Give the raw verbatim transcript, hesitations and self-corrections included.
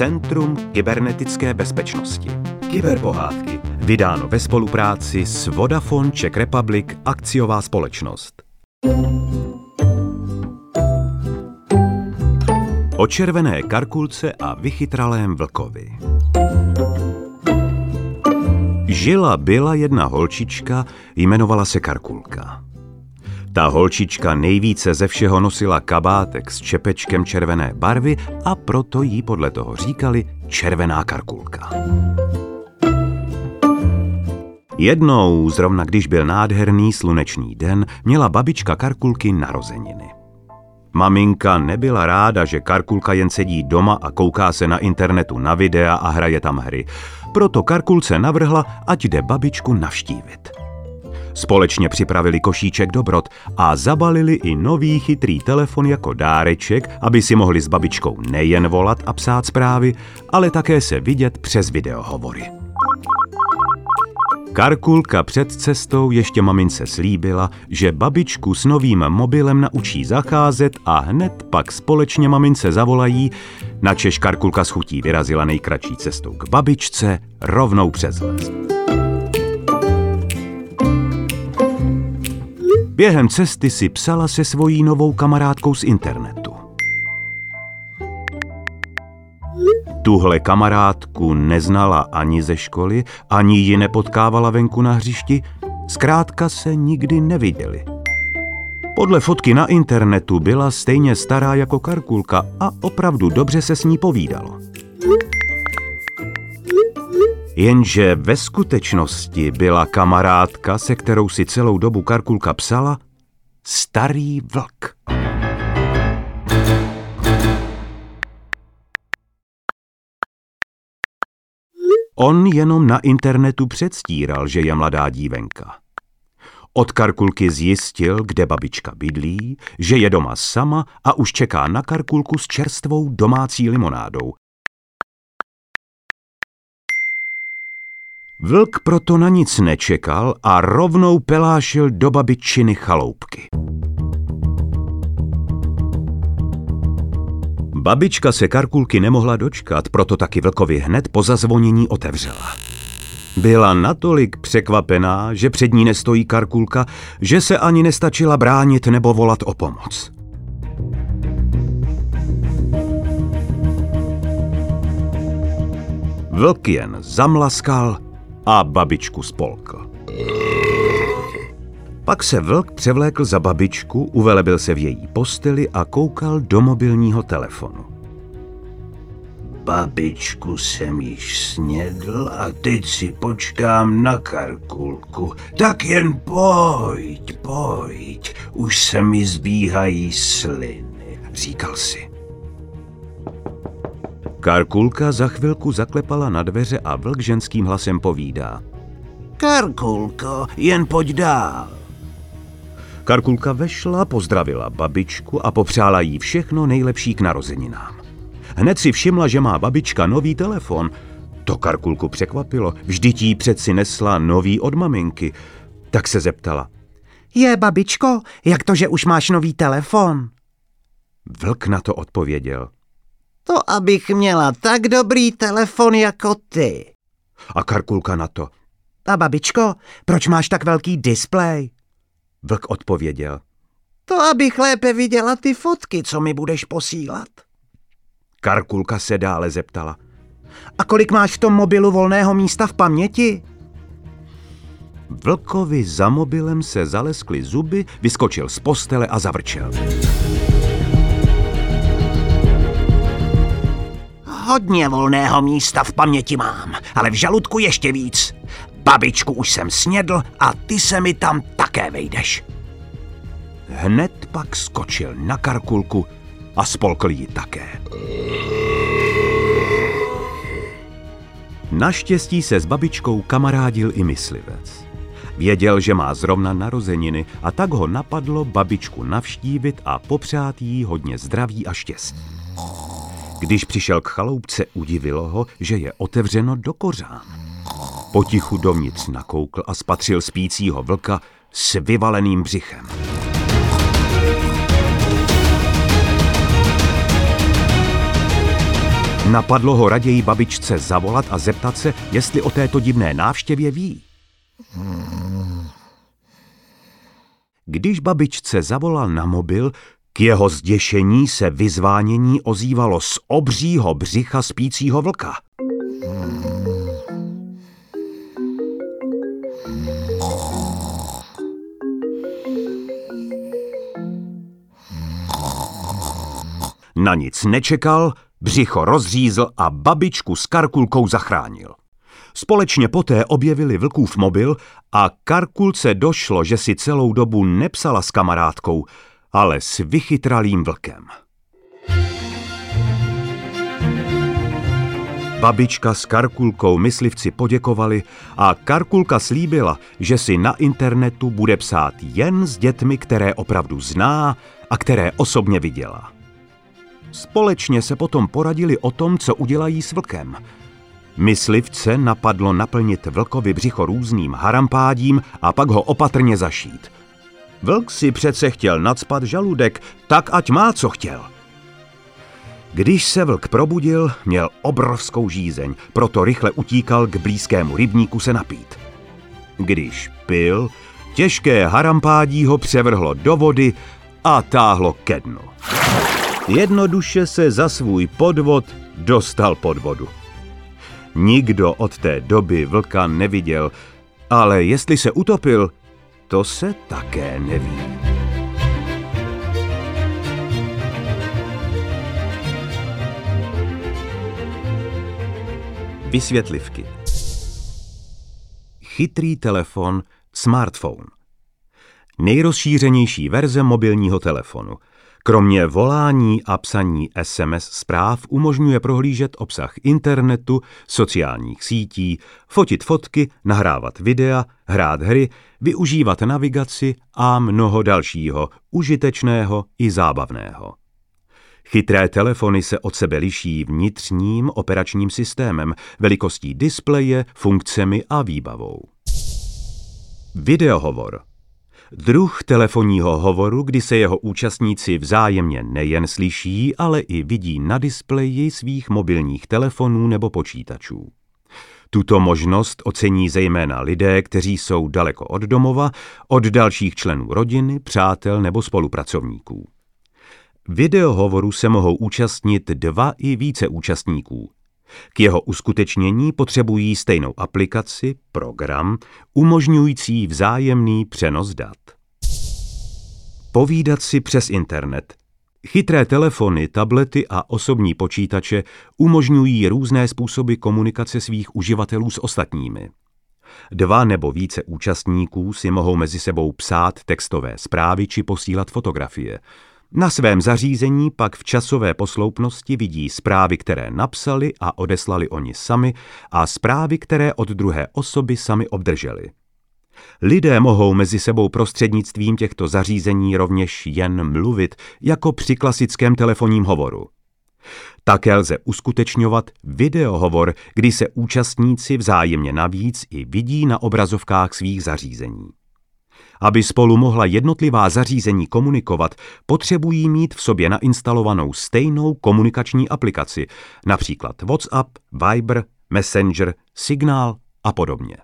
Centrum kybernetické bezpečnosti. Kyberpohádky. Vydáno ve spolupráci s Vodafone Czech Republic, akciová společnost. O červené karkulce a vychytralém vlkovi. Žila byla jedna holčička, jmenovala se Karkulka. Ta holčička nejvíce ze všeho nosila kabátek s čepečkem červené barvy, a proto jí podle toho říkali Červená Karkulka. Jednou, zrovna když byl nádherný slunečný den, měla babička Karkulky narozeniny. Maminka nebyla ráda, že Karkulka jen sedí doma a kouká se na internetu na videa a hraje tam hry. Proto Karkulce navrhla, ať jde babičku navštívit. Společně připravili košíček dobrot a zabalili i nový chytrý telefon jako dáreček, aby si mohli s babičkou nejen volat a psát zprávy, ale také se vidět přes videohovory. Karkulka před cestou ještě mamince slíbila, že babičku s novým mobilem naučí zacházet, a hned pak společně mamince zavolají, načež Karkulka s chutí vyrazila nejkratší cestou k babičce rovnou přes les. Během cesty si psala se svojí novou kamarádkou z internetu. Tuhle kamarádku neznala ani ze školy, ani ji nepotkávala venku na hřišti, zkrátka se nikdy neviděli. Podle fotky na internetu byla stejně stará jako Karkulka a opravdu dobře se s ní povídalo. Jenže ve skutečnosti byla kamarádka, se kterou si celou dobu Karkulka psala, starý vlk. On jenom na internetu předstíral, že je mladá dívenka. Od Karkulky zjistil, kde babička bydlí, že je doma sama a už čeká na Karkulku s čerstvou domácí limonádou. Vlk proto na nic nečekal a rovnou pelášil do babičiny chaloupky. Babička se Karkulky nemohla dočkat, proto taky vlkovi hned po zazvonění otevřela. Byla natolik překvapená, že před ní nestojí Karkulka, že se ani nestačila bránit nebo volat o pomoc. Vlk jen zamlaskal a babičku spolkl. Pak se vlk převlékl za babičku, uvelebil se v její posteli a koukal do mobilního telefonu. Babičku jsem již snědl a teď si počkám na Karkulku. Tak jen pojď, pojď, už se mi zbíhají sliny, říkal si. Karkulka za chvilku zaklepala na dveře a vlk ženským hlasem povídá. Karkulko, jen pojď dál. Karkulka vešla, pozdravila babičku a popřála jí všechno nejlepší k narozeninám. Hned si všimla, že má babička nový telefon. To Karkulku překvapilo, vždyť jí přeci nesla nový od maminky. Tak se zeptala. Je, babičko, jak to, že už máš nový telefon? Vlk na to odpověděl. To, abych měla tak dobrý telefon jako ty. A Karkulka na to. A babičko, proč máš tak velký displej? Vlk odpověděl. To, abych lépe viděla ty fotky, co mi budeš posílat. Karkulka se dále zeptala. A kolik máš v tom mobilu volného místa v paměti? Vlkovi za mobilem se zaleskly zuby, vyskočil z postele a zavrčel. Hodně volného místa v paměti mám, ale v žaludku ještě víc. Babičku už jsem snědl a ty se mi tam také vejdeš. Hned pak skočil na Karkulku a spolkl ji také. Naštěstí se s babičkou kamarádil i myslivec. Věděl, že má zrovna narozeniny, a tak ho napadlo babičku navštívit a popřát jí hodně zdraví a štěstí. Když přišel k chaloupce, udivilo ho, že je otevřeno do kořán. Potichu dovnitř nakoukl a spatřil spícího vlka s vyvaleným břichem. Napadlo ho raději babičce zavolat a zeptat se, jestli o této divné návštěvě ví. Když babičce zavolal na mobil, k jeho zděšení se vyzvánění ozývalo z obřího břicha spícího vlka. Na nic nečekal, břicho rozřízl a babičku s Karkulkou zachránil. Společně poté objevili vlkův mobil a Karkulce došlo, že si celou dobu nepsala s kamarádkou, ale s vychytralým vlkem. Babička s Karkulkou myslivci poděkovali a Karkulka slíbila, že si na internetu bude psát jen s dětmi, které opravdu zná a které osobně viděla. Společně se potom poradili o tom, co udělají s vlkem. Myslivce napadlo naplnit vlkovi břicho různým harampádím a pak ho opatrně zašít. Vlk si přece chtěl nacpat žaludek, tak ať má, co chtěl. Když se vlk probudil, měl obrovskou žízeň, proto rychle utíkal k blízkému rybníku se napít. Když pil, těžké harampádí ho převrhlo do vody a táhlo ke dnu. Jednoduše se za svůj podvod dostal pod vodu. Nikdo od té doby vlka neviděl, ale jestli se utopil, to se také neví. Vysvětlivky. Chytrý telefon, smartphone. Nejrozšířenější verze mobilního telefonu. Kromě volání a psaní es em es zpráv umožňuje prohlížet obsah internetu, sociálních sítí, fotit fotky, nahrávat videa, hrát hry, využívat navigaci a mnoho dalšího, užitečného i zábavného. Chytré telefony se od sebe liší vnitřním operačním systémem, velikostí displeje, funkcemi a výbavou. Videohovor. Druh telefonního hovoru, kdy se jeho účastníci vzájemně nejen slyší, ale i vidí na displeji svých mobilních telefonů nebo počítačů. Tuto možnost ocení zejména lidé, kteří jsou daleko od domova, od dalších členů rodiny, přátel nebo spolupracovníků. Videohovoru se mohou účastnit dva i více účastníků. K jeho uskutečnění potřebují stejnou aplikaci, program, umožňující vzájemný přenos dat. Povídat si přes internet. Chytré telefony, tablety a osobní počítače umožňují různé způsoby komunikace svých uživatelů s ostatními. Dva nebo více účastníků si mohou mezi sebou psát textové zprávy či posílat fotografie. Na svém zařízení pak v časové posloupnosti vidí zprávy, které napsali a odeslali oni sami, a zprávy, které od druhé osoby sami obdrželi. Lidé mohou mezi sebou prostřednictvím těchto zařízení rovněž jen mluvit, jako při klasickém telefonním hovoru. Také lze uskutečňovat videohovor, kdy se účastníci vzájemně navíc i vidí na obrazovkách svých zařízení. Aby spolu mohla jednotlivá zařízení komunikovat, potřebují mít v sobě nainstalovanou stejnou komunikační aplikaci, například WhatsApp, Viber, Messenger, Signál a podobně.